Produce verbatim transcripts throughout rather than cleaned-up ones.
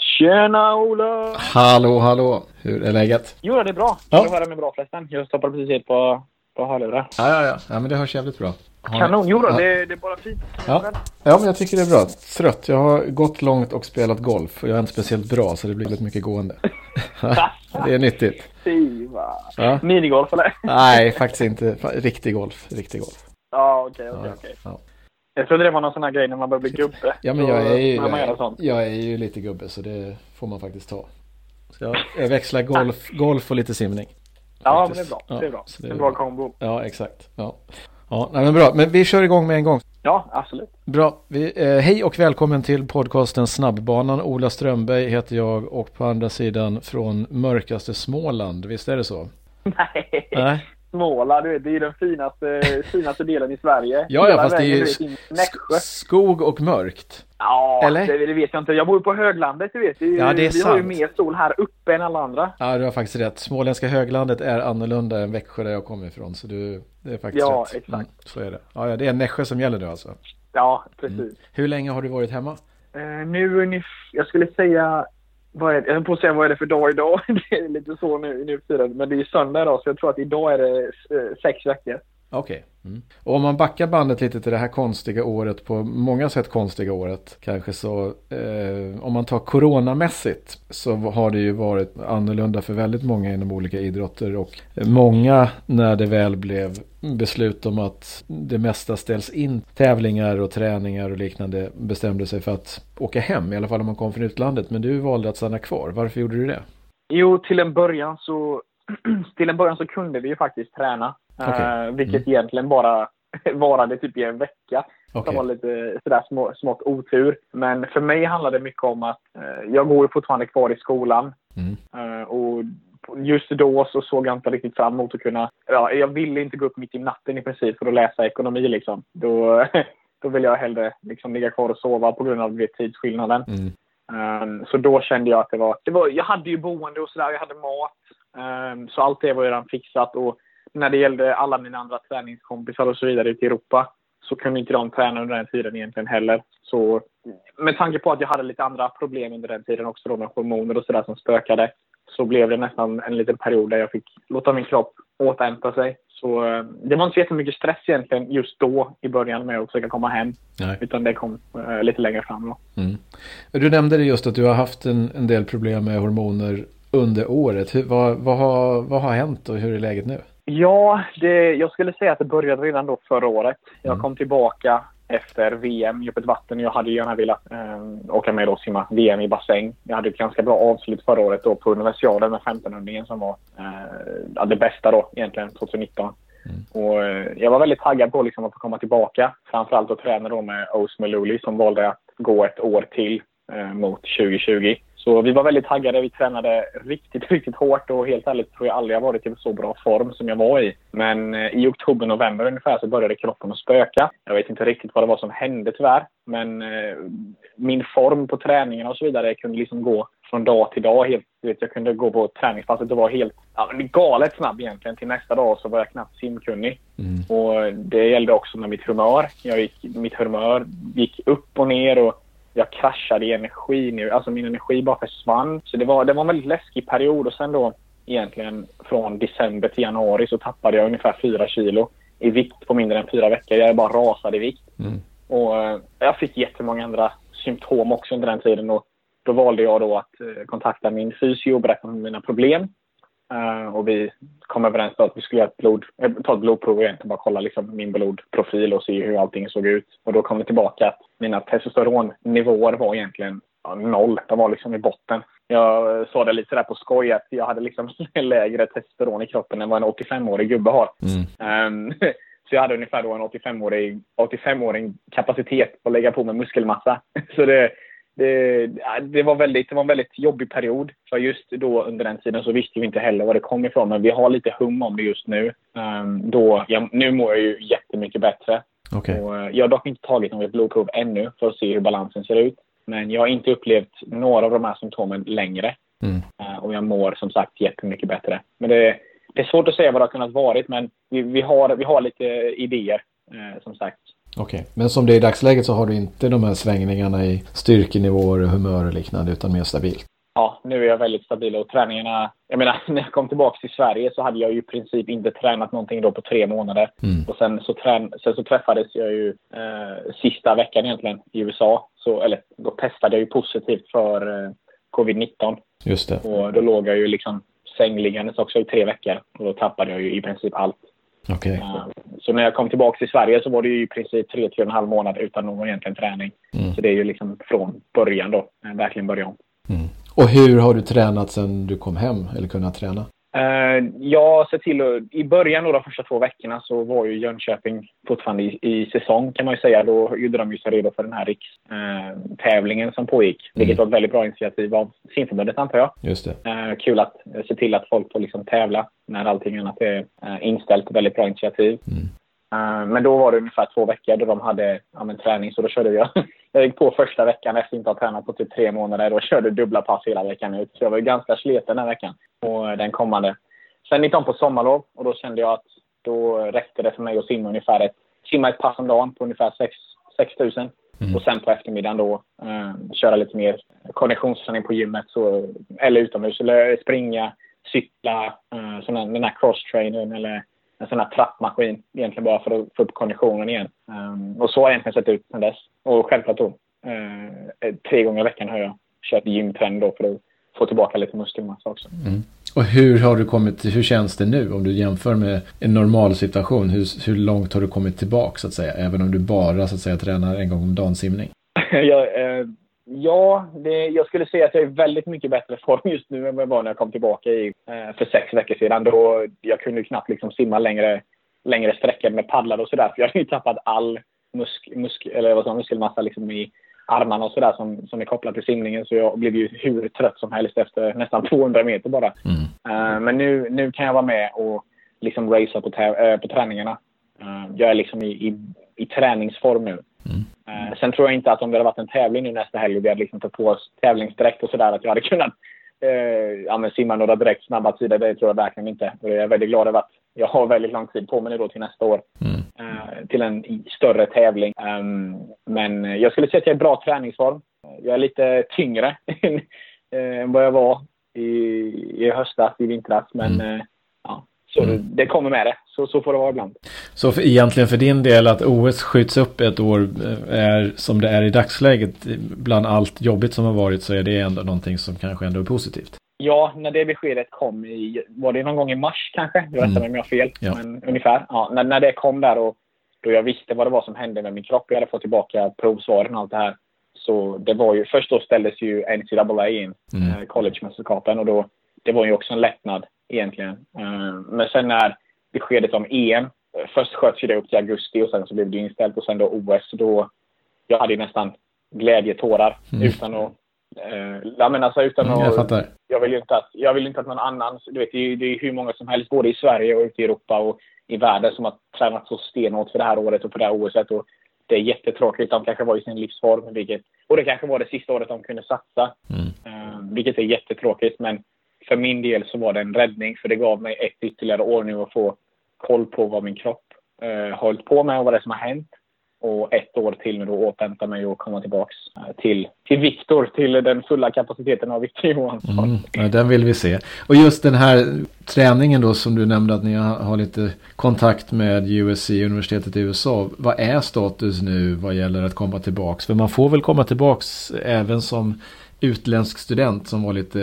Tjena Ola! Hallå, hallå! Hur är läget? Jo, det är bra. Ja. Jag var med bra förresten. Jag stoppade precis helt på, på hörlurar. Ja, ja, ja. Ja, men det hörs jävligt bra. Har kanon, jo då. Ja. Det, det är bara fint. Ja. ja, men jag tycker det är bra. Trött. Jag har gått långt och spelat golf. Och jag är inte speciellt bra, så det blir väldigt mycket gående. Det är nyttigt. Ja. Minigolf eller? Nej, faktiskt inte. Riktig golf. Riktig golf. Ja, okej, okej, okej. Jag trodde det var någon sån här grej när man börjar bli gubbe. Ja, men jag är, ju, jag, är, jag är ju lite gubbe, så det får man faktiskt ta. Så jag, jag växlar golf, golf och lite simning. Ja, men det är bra. Ja, det är bra. Det är en bra kombo. Ja, exakt. Ja. Ja, nej, men bra. Men vi kör igång med en gång. Ja, absolut. Bra. Vi, eh, hej och välkommen till podcasten Snabbbanan. Ola Strömberg heter jag och på andra sidan från mörkaste Småland. Visst är det så? Nej. Nej. Småland, det är ju den finaste, finaste delen i Sverige. Ja, ja, fast det är ju sk- skog och mörkt. Ja, eller? Det, det vet jag inte. Jag bor på Höglandet, du vet. Vi, ja, det är vi har ju mer sol här uppe än alla andra. Ja, du har faktiskt rätt. Småländska Höglandet är annorlunda än Växjö där jag kommer ifrån. Så du, det är faktiskt ja, rätt. Ja, exakt. Mm, så är det. Ja, ja, det är Nässjö som gäller nu alltså. Ja, precis. Mm. Hur länge har du varit hemma? Uh, nu, jag skulle säga... Vad är det? Jag höll på att säga, vad är det för dag idag? Det är lite så nu, nu för tiden. Men det är söndag idag, så jag tror att idag är det sex veckor. Okej. Okay. Mm. Och om man backar bandet lite till det här konstiga året, på många sätt konstiga året kanske, så eh, om man tar coronamässigt så har det ju varit annorlunda för väldigt många inom olika idrotter. Och många, när det väl blev beslut om att det mesta ställs in, tävlingar och träningar och liknande, bestämde sig för att åka hem, i alla fall om man kom från utlandet. Men du valde att stanna kvar. Varför gjorde du det? Jo, till en början så, till en början så kunde vi ju faktiskt träna. Okay. Uh, vilket mm. egentligen bara varade typ i en vecka. Okay. Det var lite sådär små, smått otur. Men för mig handlade det mycket om att uh, jag går fortfarande kvar i skolan. Mm. Uh, och just då så såg jag inte riktigt fram emot att kunna... Ja, jag ville inte gå upp mitt i natten i princip för att läsa ekonomi liksom. Då, då ville jag hellre liksom ligga kvar och sova på grund av tidsskillnaden. Mm. Um, så då kände jag att det var, det var... Jag hade ju boende och sådär, jag hade mat. Um, så allt det var ju redan fixat och... När det gällde alla mina andra träningskompisar och så vidare ute i Europa så kunde inte de träna under den tiden egentligen heller. Så med tanke på att jag hade lite andra problem under den tiden också då med hormoner och sådär som spökade, så blev det nästan en liten period där jag fick låta min kropp återhämta sig. Så det var inte så jättemycket stress egentligen just då i början med att försöka komma hem. Nej. Utan det kom uh, lite längre fram då. Mm. Du nämnde det just att du har haft en, en del problem med hormoner under året. Hur, vad, vad, har, vad har hänt och hur är läget nu? Ja, det, jag skulle säga att det började redan då förra året. Jag mm. kom tillbaka efter V M i öppet vatten. Jag hade gärna velat eh, åka med och simma V M i bassäng. Jag hade ett ganska bra avslut förra året då på universiaden med femtonhundringen som var eh, det bästa då egentligen tjugonitton. Mm. Och eh, jag var väldigt taggad på liksom, att få komma tillbaka. Framförallt att träna då med Ose Malouli som valde att gå ett år till eh, mot tjugo tjugo. Så vi var väldigt taggade, vi tränade riktigt, riktigt hårt och helt ärligt tror jag aldrig jag varit i så bra form som jag var i. Men i oktober, november ungefär så började kroppen att spöka. Jag vet inte riktigt vad det var som hände tyvärr, men min form på träningen och så vidare kunde liksom gå från dag till dag. Helt, vet, jag kunde gå på träningspasset och vara helt ja, galet snabb egentligen. Till nästa dag så var jag knappt simkunnig. Mm. Och det gällde också med mitt humör. Jag gick, mitt humör gick upp och ner och... Jag kraschade i energi nu. Alltså min energi bara försvann. Så det var, det var en väldigt läskig period. Och sen då egentligen från december till januari så tappade jag ungefär fyra kilo i vikt på mindre än fyra veckor. Jag bara rasade i vikt. Mm. Och jag fick jättemånga andra symptom också under den tiden. Och då valde jag då att kontakta min fysio och berätta om mina problem. Uh, och vi kom överens om att vi skulle göra ett blod, äh, ta ett blodprov och egentligen bara kolla liksom min blodprofil och se hur allting såg ut. Och då kom det tillbaka att mina testosteronnivåer var egentligen ja, noll. De var liksom i botten. Jag sa det lite där på skoj att jag hade liksom lägre testosteron i kroppen än vad en åttiofemårig gubbe har. Mm. Um, så jag hade ungefär då en åttiofemårig, åttiofemårig kapacitet att lägga på med muskelmassa. Så det... Det, det, var väldigt, det var en väldigt jobbig period. För just då under den tiden så visste vi inte heller var det kom ifrån. Men vi har lite hum om det just nu. Um, då, jag, nu mår jag ju jättemycket bättre. Okay. Och jag har dock inte tagit något blodprov ännu för att se hur balansen ser ut. Men jag har inte upplevt några av de här symptomen längre. Mm. Uh, och jag mår som sagt jättemycket bättre. Men det, det är svårt att säga vad det har kunnat varit. Men vi, vi, har, vi har lite idéer uh, som sagt. Okej, okay. Men som det är i dagsläget så har du inte de här svängningarna i styrkenivåer, humör och liknande, utan mer stabilt? Ja, nu är jag väldigt stabil och träningarna, jag menar när jag kom tillbaka till Sverige så hade jag ju i princip inte tränat någonting då på tre månader. Mm. Och sen så, trän, sen så träffades jag ju eh, sista veckan egentligen i U S A, så, eller då testade jag ju positivt för eh, covid nitton. Just det. Och då låg jag ju liksom sängliggandes också i tre veckor och då tappade jag ju i princip allt. Okay. Så när jag kom tillbaka till Sverige så var det ju i princip tre till en halv månad utan någon egentligen träning. Mm. Så det är ju liksom från början då, verkligen början. Mm. Och hur har du tränat sedan du kom hem eller kunnat träna? Jag ser till att i början då, de första två veckorna så var ju Jönköping fortfarande i, i säsong kan man ju säga. Då gjorde de ju sig redo för den här rikstävlingen eh, som pågick. Mm. Vilket var ett väldigt bra initiativ av simförbundet antar jag. Just det. Eh, kul att se till att folk får liksom tävla när allting annat är eh, inställt. Väldigt bra initiativ. Mm. Eh, men då var det ungefär två veckor då de hade ja, träning så då körde jag. Jag gick på första veckan efter inte att ha tränat på typ tre månader och körde dubbla pass hela veckan ut. Så jag var ju ganska sliten den här veckan och den kommande. Sen gick de på sommarlov och då kände jag att då räckte det för mig att simma ungefär ett, simma ett pass om dagen på ungefär sex tusen. Mm. Och sen på eftermiddagen då eh, köra lite mer konditionsträning på gymmet så, eller utomhus. Eller springa, cykla, eh, sån här, den här cross-trainern eller en sån här trappmaskin egentligen bara för att få upp konditionen igen. Um, och så har jag egentligen sett ut sedan dess. Och självklart då, eh, tre gånger i veckan har jag kört gymträning då för att få tillbaka lite muskelmassa också. Mm. Och hur har du kommit, hur känns det nu om du jämför med en normal situation? Hur, hur långt har du kommit tillbaka så att säga? Även om du bara så att säga tränar en gång om dagen simning? jag, eh, ja, det, jag skulle säga att jag är väldigt mycket bättre form just nu än vad jag var när jag kom tillbaka i, eh, för sex veckor sedan. Då jag kunde ju knappt liksom simma längre, längre sträckor med paddlar och sådär. För jag har ju tappat all musk, musk, eller vad som, muskelmassa liksom i armarna och sådär som, som är kopplat till simningen. Så jag blev ju hur trött som helst efter nästan tvåhundra meter bara. Mm. Uh, men nu, nu kan jag vara med och liksom racea på, tä- äh, på träningarna. Uh, jag är liksom i, i, i träningsform nu. Mm. Uh, sen tror jag inte att om det hade varit en tävling nu nästa helg och vi hade liksom tagit på oss tävlingsdräkt och sådär att jag hade kunnat uh, ja, simma några direkt snabba tider. Det tror jag verkligen inte. Och jag är väldigt glad över att jag har väldigt lång tid på mig nu då till nästa år. Mm. Uh, till en större tävling. Um, men jag skulle säga att jag är bra träningsform. Jag är lite tyngre än vad jag var i, i höstas, i vintras. Men mm. uh, ja, så mm. det kommer med det. Så, så får det vara ibland. Så för, egentligen för din del att O S skjuts upp ett år är som det är i dagsläget. Bland allt jobbigt som har varit så är det ändå någonting som kanske ändå är positivt. Ja, när det beskedet kom i, var det någon gång i mars kanske? Jag vet inte om jag har fel, ja. Men ungefär. Ja, när, när det kom där och då jag visste vad det var som hände med min kropp, jag hade fått tillbaka provsvaren och allt det här. Så det var ju, först då ställdes ju N C A A in, mm. collegemästerskapen, och då, det var ju också en lättnad egentligen. Men sen när beskedet om E M, först sköts ju det upp till augusti och sen så blev det inställt och sen då O S, då jag hade ju nästan glädjetårar mm. utan att Jag menar så utan att, jag fattar. Jag vill inte att jag vill inte att någon annan, du vet, det är, det är hur många som helst både i Sverige och ute i Europa och i världen som har tränat så stenhårt för det här året och för det här O S-et, och det är jättetråkigt. De kanske var i sin livsform, vilket, och det kanske var det sista året de kunde satsa, mm. vilket är jättetråkigt, men för min del så var det en räddning, för det gav mig ett ytterligare år nu att få koll på vad min kropp eh, hållit på med och vad det som har hänt. Och ett år till nu då återhämta mig och komma tillbaks till, till Viktor, till den fulla kapaciteten av Viktor Johansson. Mm, ja, den vill vi se. Och just den här träningen då som du nämnde att ni har lite kontakt med U S C, universitetet i U S A. Vad är status nu vad gäller att komma tillbaks? För man får väl komma tillbaks även som utländsk student som var lite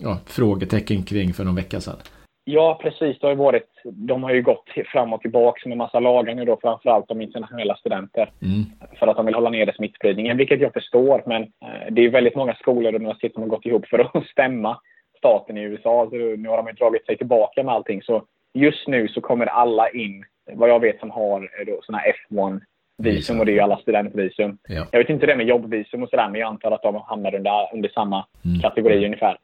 ja, frågetecken kring för någon vecka sedan. Ja, precis. Det har ju varit, de har ju gått fram och tillbaka med en massa lagar nu då, framförallt om internationella studenter. Mm. För att de vill hålla ner smittspridningen, vilket jag förstår. Men eh, det är väldigt många skolor och universitet som har gått ihop för att stämma staten i U S A. Så nu har de ju dragit sig tillbaka med allting. Så just nu så kommer alla in, vad jag vet, som har sådana F ett visum, och det är ju alla studentvisum. Ja. Jag vet inte det med jobbvisum och sådär, men jag antar att de hamnar under, under samma mm. kategori ungefär.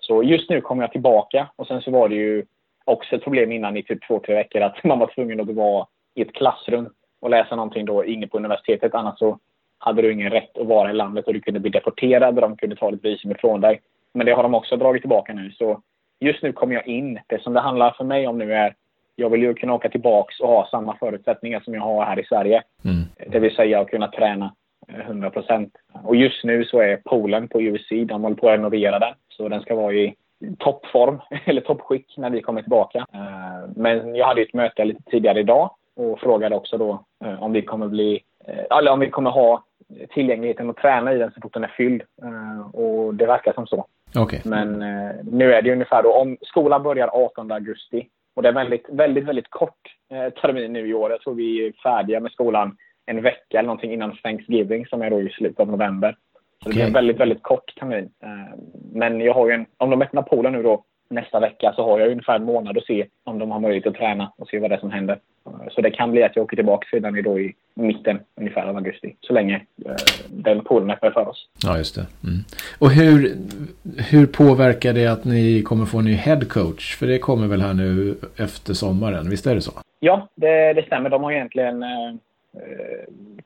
Så just nu kommer jag tillbaka, och sen så var det ju också ett problem innan i typ två, tre veckor att man var tvungen att vara i ett klassrum och läsa någonting då, inne på universitetet, annars så hade du ingen rätt att vara i landet och du kunde bli deporterad och de kunde ta ditt visum ifrån dig. Men det har de också dragit tillbaka nu, så just nu kommer jag in. Det som det handlar för mig om nu är Jag vill ju kunna åka tillbaks och ha samma förutsättningar som jag har här i Sverige. Mm. Det vill säga att kunna träna hundra procent. Och just nu så är Polen på U S C. De håller på att renovera den. Så den ska vara i toppform eller toppskick när vi kommer tillbaka. Men jag hade ett möte lite tidigare idag och frågade också då om vi kommer bli, eller om vi kommer ha tillgängligheten att träna i den så fort den är fylld. Och det verkar som så. Okay. Men nu är det ungefär då, om skolan börjar artonde augusti. Och det är väldigt, väldigt, väldigt kort termin nu i år. Jag tror vi är färdiga med skolan en vecka eller någonting innan Thanksgiving som är då i slutet av november. Så okay. Det är en väldigt, väldigt kort termin. Men jag har ju en, om de öppnar Polen nu då nästa vecka så har jag ungefär en månad att se om de har möjlighet att träna och se vad det är som händer. Så det kan bli att jag åker tillbaka sedan då i mitten ungefär av augusti. Så länge den Polen är för oss. Ja, just det. Mm. Och hur, hur påverkar det att ni kommer få en ny head coach? För det kommer väl här nu efter sommaren, visst är det så? Ja, det, det stämmer. De har egentligen eh,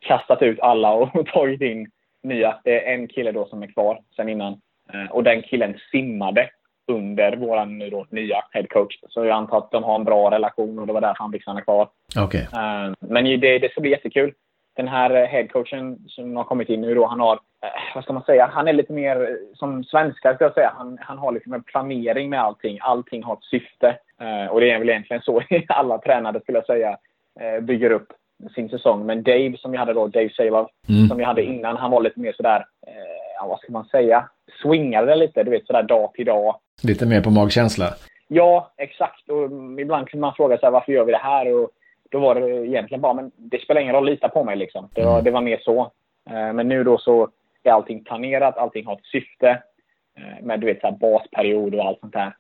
kastat ut alla och tagit in nya. Det är en kille då som är kvar sedan innan. Eh, och den killen simmade under vår nu då nya headcoach. Så jag antar att de har en bra relation och det var därför han fick stanna kvar. Okay. Uh, men det, det ska bli jättekul. Den här headcoachen som har kommit in nu då, han har, uh, vad ska man säga, han är lite mer som svenskar ska jag säga. Han, han har liksom en planering med allting. Allting har ett syfte. Uh, och det är väl egentligen så alla tränare skulle jag säga uh, bygger upp sin säsong. Men Dave som vi hade då, Dave Sayloff, mm. som vi hade innan, han var lite mer sådär, uh, vad ska man säga, swingade lite, du vet sådär dag till dag. Lite mer på magkänsla. Ja, exakt. Och ibland kan man fråga sig varför gör vi det här? Och då var det egentligen bara, men det spelar ingen roll, lita på mig liksom. Det var, mm. det var mer så. Men nu då så är allting planerat, allting har ett syfte. Med du vet så här basperiod och allt sånt där.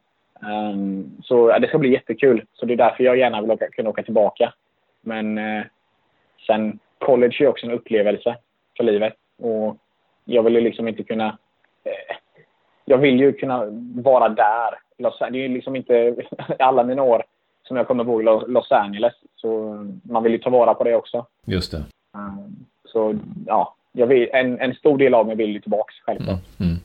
Så ja, det ska bli jättekul. Så det är därför jag gärna vill åka, kunna åka tillbaka. Men sen college är också en upplevelse för livet. Och jag vill ju liksom inte kunna... Jag vill ju kunna vara där. Det är ju liksom inte alla mina år som jag kommer bo i Los Angeles. Så man vill ju ta vara på det också. Just det. Så ja, jag vill, en, en stor del av mig vill ju tillbaka självklart. Mm, mm.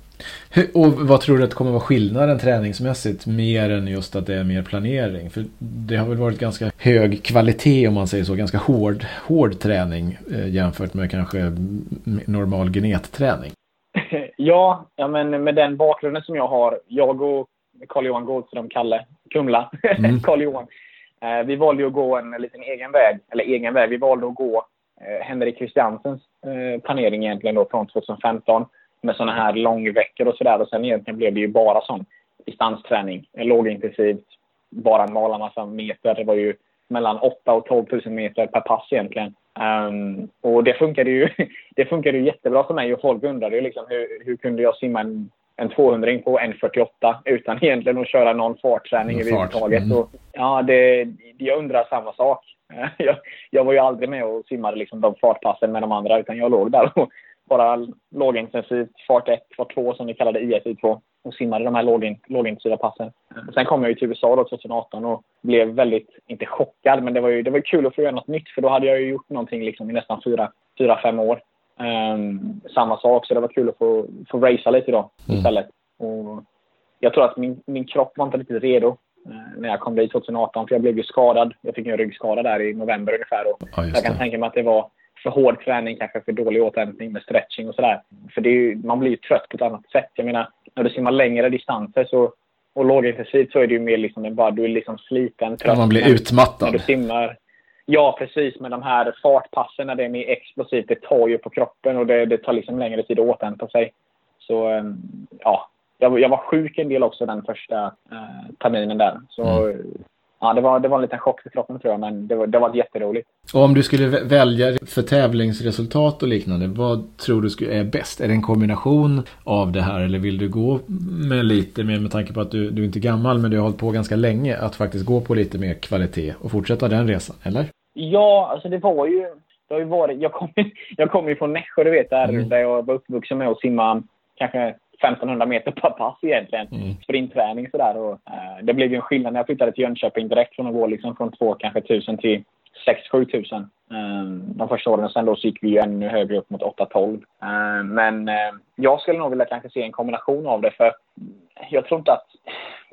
Hur, och vad tror du att det kommer vara skillnaden träningsmässigt mer än just att det är mer planering? För det har väl varit ganska hög kvalitet om man säger så. Ganska hård, hård träning eh, jämfört med kanske normal genetträning. Ja, ja, men med den bakgrunden som jag har, jag och Karl-Johan Goldström, Kalle, Kumla, mm. Karl-Johan, eh, vi valde att gå en liten egen väg, eller egen väg, vi valde att gå eh, Henrik Kristiansens eh, planering egentligen då från tjugohundrafemton med sådana här långveckor och sådär, och sen egentligen blev det ju bara sån distansträning, lågintensivt, bara en mala massa meter, det var ju mellan åtta och tolv tusen meter per pass egentligen. Um, och det funkade ju det funkade ju jättebra för mig och folk undrade ju liksom hur, hur kunde jag simma en, en tvåhundra-ring på en fyrtioåtta utan egentligen att köra någon fartträning överhuvudtaget. Mm. Ja, det, jag undrar samma sak. jag, jag var ju aldrig med och simmade liksom de fartpassen med de andra utan jag låg där och bara lågintensivt fart ett, fart två som vi kallade I F I två och simmade de här lågin, lågintensiva passen. Sen kom jag ju till U S A då tjugohundraarton och blev väldigt, inte chockad, men det var ju det var kul att få göra något nytt för då hade jag ju gjort någonting liksom i nästan fyra, fyra fem år. Um, samma sak, så det var kul att få, få racea lite då istället. Mm. Och jag tror att min, min kropp var inte riktigt redo uh, när jag kom dit tjugohundraarton för jag blev ju skadad. Jag fick en ryggskada där i november ungefär och ja, jag kan tänka mig att det var för hård träning, kanske för dålig återhämtning med stretching och sådär. För det är ju, man blir ju trött på ett annat sätt. Jag menar, när du simmar längre distanser så, och lågintensivt så är det ju mer liksom bara du är liksom sliten, trött. Ja, man blir utmattad. När du simmar. Ja, precis. Men de här fartpassen när det är mer explosivt, det tar ju på kroppen och det, det tar liksom längre tid att återhämta sig. Så ja, jag, jag var sjuk en del också den första eh, terminen där. Så... Mm. Ja, det var, det var en liten chock för kroppen tror jag, men det var, det var jätteroligt. Och om du skulle välja för tävlingsresultat och liknande, vad tror du är bäst? Är det en kombination av det här eller vill du gå med lite mer med tanke på att du, du är inte gammal men du har hållit på ganska länge att faktiskt gå på lite mer kvalitet och fortsätta den resan, eller? Ja, alltså det var ju, det har ju varit, jag kom, jag kom ju från Nässjö, du vet, där, mm. där jag var uppvuxen med att simma kanske femtonhundra meter per pass egentligen. Mm. Sprintträning sådär. Och, eh, det blev ju en skillnad när jag flyttade till Jönköping direkt från att gå liksom från två kanske tusen till sex sju tusen. Eh, de första åren. Sen då så gick vi ju ännu högre upp mot åtta tolv. Eh, men eh, jag skulle nog vilja kanske se en kombination av det för jag tror inte att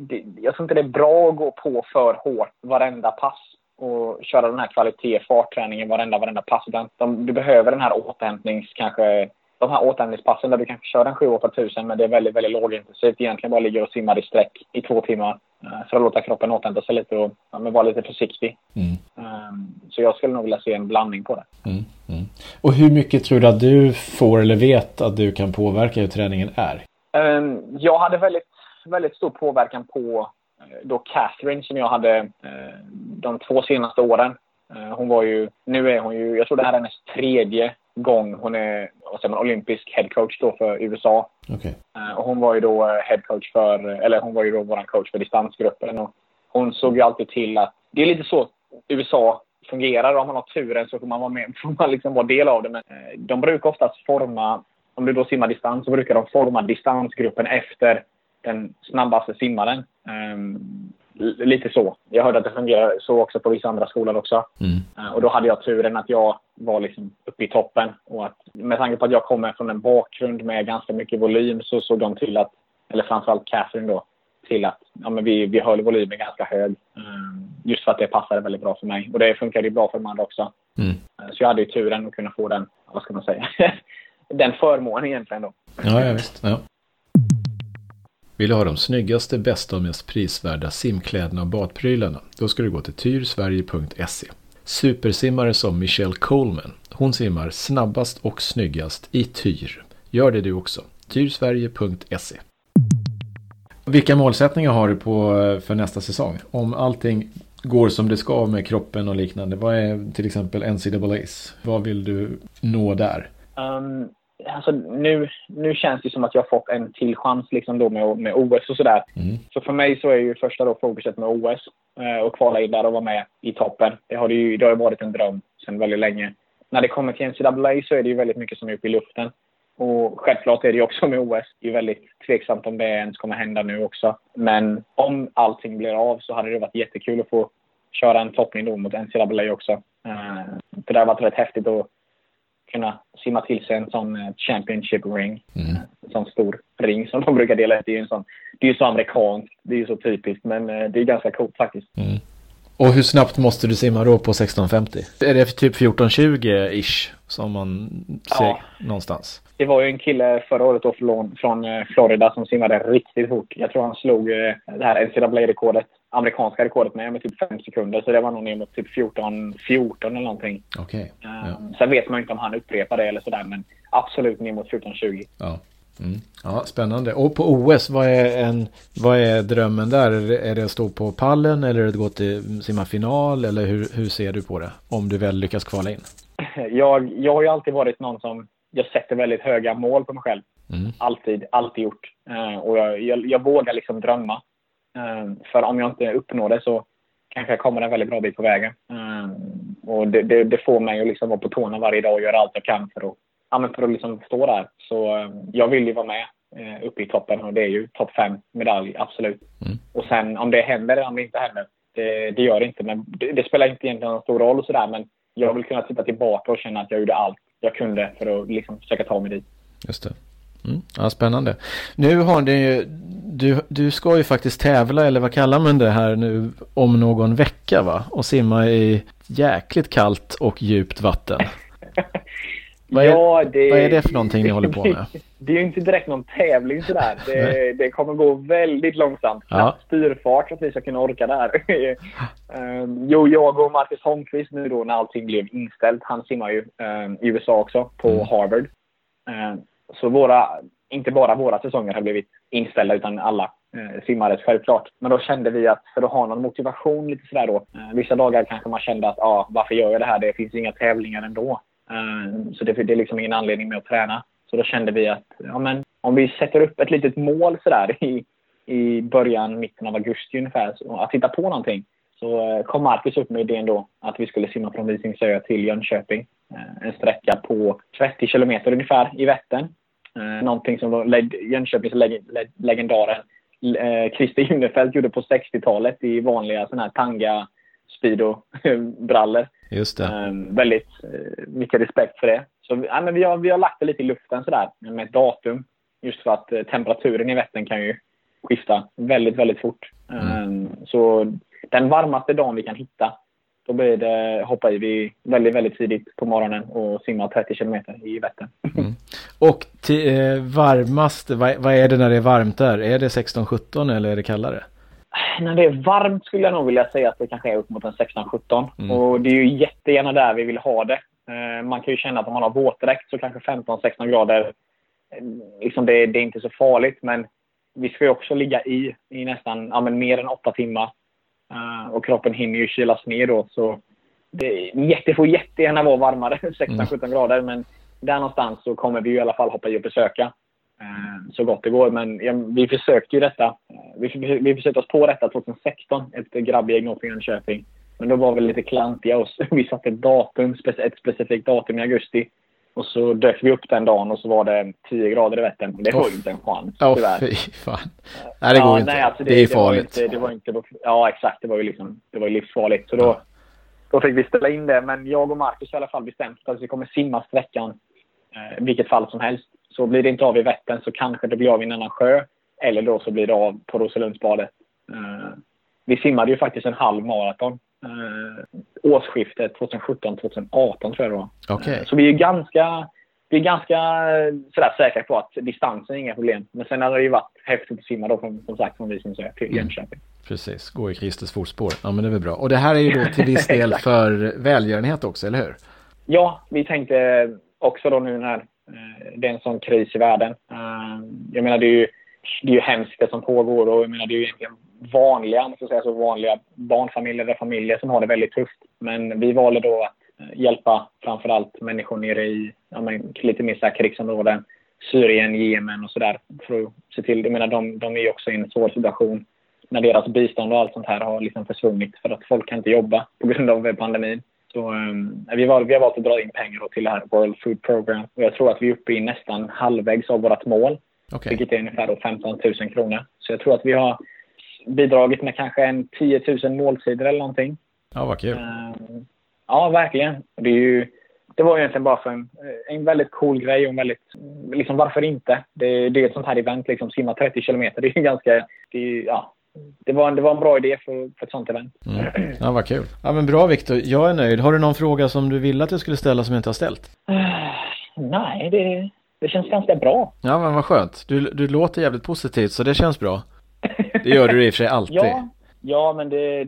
det, jag tror inte det är bra att gå på för hårt varenda pass och köra den här kvalitetsfartträningen varenda, varenda pass. De, du behöver den här återhämtnings, kanske, de här återhämtningspassen där du kanske kör en sju åtta tusen, men det är väldigt, väldigt lågintensivt. Egentligen bara ligger och simmar i sträck i två timmar för att låta kroppen återhämta sig lite och ja, men vara lite försiktig. Mm. Um, så jag skulle nog vilja se en blandning på det. Mm, mm. Och hur mycket tror du att du får eller vet att du kan påverka hur träningen är? Um, jag hade väldigt, väldigt stor påverkan på då Catherine som jag hade de två senaste åren. Hon var ju, nu är hon ju, jag tror det här är hennes tredje gång hon är, vad säger man, olympisk headcoach då för U S A. Okay. Och hon var ju då headcoach för, eller hon var ju då våran coach för distansgruppen. Och hon såg ju alltid till att, det är lite så U S A fungerar, om man har turen så får man vara med, får man liksom vara del av det. Men de brukar oftast forma, om du då simmar distans så brukar de forma distansgruppen efter den snabbaste simmaren. Um, lite så. Jag hörde att det fungerar så också på vissa andra skolor också. Mm. Uh, och då hade jag turen att jag var liksom uppe i toppen. Och att, med tanke på att jag kommer från en bakgrund med ganska mycket volym så såg de till att, eller framförallt Catherine då, till att ja, men vi, vi höll volymen ganska hög. Um, just för att det passade väldigt bra för mig. Och det funkade ju bra för de andra också. Mm. Uh, så jag hade ju turen att kunna få den, vad ska man säga, den förmånen egentligen då. Ja, ja visst. Ja. Vill du ha de snyggaste, bästa och mest prisvärda simkläderna och badprylarna? Då ska du gå till tyr sverige punkt se. Supersimmare som Michelle Coleman. Hon simmar snabbast och snyggast i Tyr. Gör det du också. tyr sverige punkt se. Vilka målsättningar har du på för nästa säsong? Om allting går som det ska med kroppen och liknande. Vad är till exempel N C A A's? Vad vill du nå där? Um... Alltså nu, nu känns det som att jag har fått en till chans liksom då med, med O S och sådär. Mm. Så för mig så är ju första då fokuset med O S eh, och kvala in där och vara med i toppen. Det har det ju, det har ju varit en dröm sedan väldigt länge. När det kommer till N C A A så är det ju väldigt mycket som är uppe i luften. Och självklart är det ju också med O S. Det är väldigt tveksamt om det ens kommer hända nu också. Men om allting blir av så hade det varit jättekul att få köra en toppning då mot N C A A också. Eh, för det har varit rätt häftigt att kunna simma till sig en sån championship ring. Mm. En sån stor ring som de brukar dela ut. Det är ju en sån, det är ju så amerikanskt. Det är ju så typiskt. Men det är ganska coolt faktiskt. Mm. Och hur snabbt måste du simma då på sexton femtio? Är det för typ fjorton tjugo-ish som man ser ja. Någonstans? Det var ju en kille förra året då från, från Florida som simmade riktigt fort. Jag tror han slog det här N C A A-rekordet, amerikanska rekordet med, med typ fem sekunder. Så det var nog ner mot typ fjorton fjorton eller någonting. Okej. Okay. Um, ja. Sen vet man inte om han upprepar det eller sådär, men absolut ner mot fjorton tjugo. Ja. Mm. Ja, spännande. Och på O S, vad är, en, vad är drömmen där? Är det att stå på pallen eller är det att gå till simmarfinal? Eller hur, hur ser du på det om du väl lyckas kvala in? Jag, jag har ju alltid varit någon som, jag sätter väldigt höga mål på mig själv. Mm. Alltid, alltid gjort. Uh, och jag, jag, jag vågar liksom drömma. Uh, för om jag inte uppnår det så kanske jag kommer en väldigt bra bit på vägen. Uh, och det, det, det får mig att liksom vara på tårna varje dag och göra allt jag kan för att Ja, för att liksom stå där. Så jag vill ju vara med eh, uppe i toppen. Och det är ju topp fem medalj, absolut. Mm. Och sen om det händer eller om det inte händer. Det, det gör det inte. Men det, det spelar inte egentligen någon stor roll och sådär. Men jag vill kunna titta tillbaka och känna att jag gjorde allt jag kunde för att liksom försöka ta mig dit. Just det. Mm. Ja, spännande. Nu har du ju... Du, du ska ju faktiskt tävla, eller vad kallar man det här nu, om någon vecka va? Och simma i jäkligt kallt och djupt vatten. Vad är, ja, det, vad är det för någonting ni det, håller på med? Det, det är ju inte direkt någon tävling sådär. Det, det kommer gå väldigt långsamt. Ja. Styrfart så att vi ska kunna orka där. um, jo, jag och Marcus Holmqvist nu då när allting blev inställt. Han simmar ju um, i U S A också på mm. Harvard. Um, så våra, inte bara våra säsonger har blivit inställda utan alla uh, simmare självklart. Men då kände vi att för att ha någon motivation lite sådär då. Uh, vissa dagar kanske man kände att ah, varför gör jag det här? Det finns inga tävlingar ändå. Så det, det är liksom ingen anledning med att träna. Så då kände vi att ja, men, om vi sätter upp ett litet mål sådär i, i början, mitten av augusti ungefär, så, att titta på någonting. Så kom Marcus upp med idén då att vi skulle simma från Visingsö till Jönköping. En sträcka på trettio kilometer ungefär i Vättern. Någonting som då led, Jönköpings leg, leg, legendaren Christer Himnefeldt gjorde på sextiotalet i vanliga sådana här tanga speedo-brallor. Just det. Um, väldigt uh, mycket respekt för det. Så ja, men vi, har, vi har lagt det lite i luften sådär med ett datum. Just för att uh, temperaturen i Vättern kan ju skifta väldigt, väldigt fort. Mm. Så den varmaste dagen vi kan hitta, då blir det, hoppar vi väldigt, väldigt tidigt på morgonen och simmar trettio kilometer i Vättern. Mm. Och t- varmast, vad, vad är det när det är varmt där? Är det sexton sjutton eller är det kallare? När det är varmt skulle jag nog vilja säga att det kanske är upp mot en sexton sjutton. Mm. Och det är ju jättegärna där vi vill ha det. Man kan ju känna att om man har våtdräkt så kanske femton sexton grader, liksom det, det är inte så farligt. Men vi ska ju också ligga i, i nästan ja, men mer än åtta timmar. Uh, och kroppen hinner ju kylas ner då, så det, det får jättegärna vara varmare, sexton sjutton mm. grader, men där någonstans så kommer vi ju i alla fall hoppa i och besöka uh, så gott det går. Men ja, vi försökte ju detta, uh, vi, vi försökte oss på detta tjugohundrasexton efter grabbjägg något i Jönköping, men då var vi lite klantiga och så, vi satte ett datum, ett specifikt datum i augusti. Och så dök vi upp den dagen och så var det tio grader i Vättern. Det var oh, inte en chans, oh, tyvärr. Åh, fy fan. Nej, det går ja, inte. Nej, alltså det, det är det farligt. Var inte, det var inte, ja, exakt. Det var ju liksom, det var ju livsfarligt. Så då, ja. då fick vi ställa in det. Men jag och Marcus i alla fall bestämt att vi kommer simma sträckan eh, vilket fall som helst. Så blir det inte av i Vättern så kanske det blir av i en annan sjö. Eller då så blir det av på Rosalundsbadet. Eh, vi simmade ju faktiskt en halv maraton. Uh, årsskiftet tjugosjutton tjugoarton tror jag det var. Okay. Uh, så vi är ganska vi är ganska sådär säkra på att distansen är inga problem. Men sen har det ju varit häftigt att simma då från, som sagt från Visingsö till Jönköping. Mm. Precis, gå i Kristers fotspår. Ja, men det är väl bra. Och det här är ju då till viss del för välgörenhet också, eller hur? Ja, vi tänkte också då nu när uh, det är en sån kris i världen. Uh, jag menar det är ju det är ju hemskt det som pågår och jag menar det är ju egentligen vanliga, man ska säga så, vanliga barnfamiljer eller familjer som har det väldigt tufft. Men vi valde då att hjälpa framförallt människor nere i ja, men, lite mer så här krigsområden, Syrien, Yemen och sådär, för att se till, jag menar de, de är ju också i en svår situation när deras bistånd och allt sånt här har liksom försvunnit för att folk kan inte jobba på grund av pandemin. Så um, vi, var, vi har valt att dra in pengar då till det här World Food Program och jag tror att vi är uppe i nästan halvvägs av vårt mål. Okay. Vilket är ungefär femton tusen kronor. Så jag tror att vi har bidragit med kanske en tio tusen måltider eller någonting. Ja, vad kul. Uh, ja, verkligen. Det, är ju, det var ju egentligen bara för en, en väldigt cool grej och en väldigt, liksom varför inte? Det, det är ett sånt här event, liksom simma trettio kilometer. Det är ju ganska, det är, ja. Det var, en, det var en bra idé för, för ett sånt event. Mm. Ja, vad kul. Ja, men bra Victor, jag är nöjd. Har du någon fråga som du ville att jag skulle ställa som jag inte har ställt? Uh, nej, det Det känns ganska bra. Ja, men vad skönt. Du, du låter jävligt positivt, så det känns bra. Det gör du i och för sig alltid. Ja, ja men det,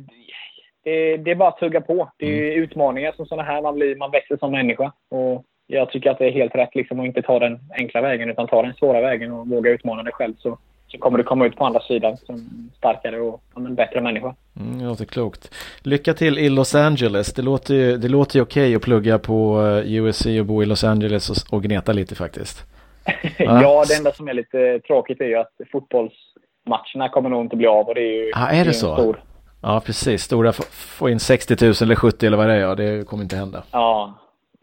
det, det är bara att tugga på. Det är mm. utmaningar som sådana här. Man, blir, man växer som människa. Och jag tycker att det är helt rätt liksom, att inte ta den enkla vägen, utan ta den svåra vägen och våga utmana dig själv. Så, så kommer du komma ut på andra sidan som starkare och som en bättre människa. Mm, det låter klokt. Lycka till i Los Angeles. Det låter ju, det låter ju okej att plugga på U S C och bo i Los Angeles och, och gneta lite faktiskt. Ja, ja, det enda som är lite tråkigt är ju att fotbollsmatcherna kommer nog inte bli av. Och det är ju, ah, är det, det är så? Stor... Ja, precis. Stora få in sextio tusen eller sjuttio eller vad det är. Ja, det kommer inte hända. Ja,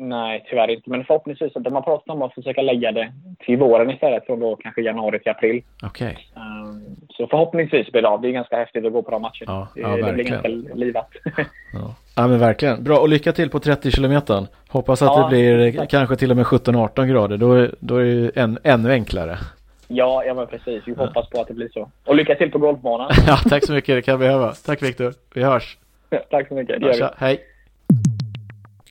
nej tyvärr inte. Men förhoppningsvis att man pratar om att försöka lägga det till våren istället från då kanske januari till april. Okej. Okay. Um, så förhoppningsvis blir det av. Det är ganska häftigt att gå på de matcherna. Ja, ja, det blir ganska livat. Ja. Ja, men verkligen. Bra, och lycka till på trettio kilometer. Hoppas att ja, det blir tack. Kanske till och med sjutton arton grader. Då, då är det ju än, ännu enklare. Ja, ja men precis. Vi hoppas ja. på att det blir så. Och lycka till på golfbanan. Ja, tack så mycket. Det kan behöva. Tack Victor. Vi hörs. Ja, tack så mycket. Hörs, ja. Hej.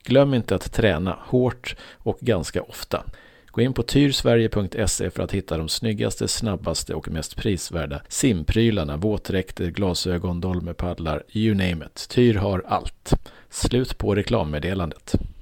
Glöm inte att träna hårt och ganska ofta. Gå in på tyr sverige punkt se för att hitta de snyggaste, snabbaste och mest prisvärda simprylarna, våtdräkter, glasögon, dolmepaddlar, you name it. Tyr har allt. Slut på reklammeddelandet.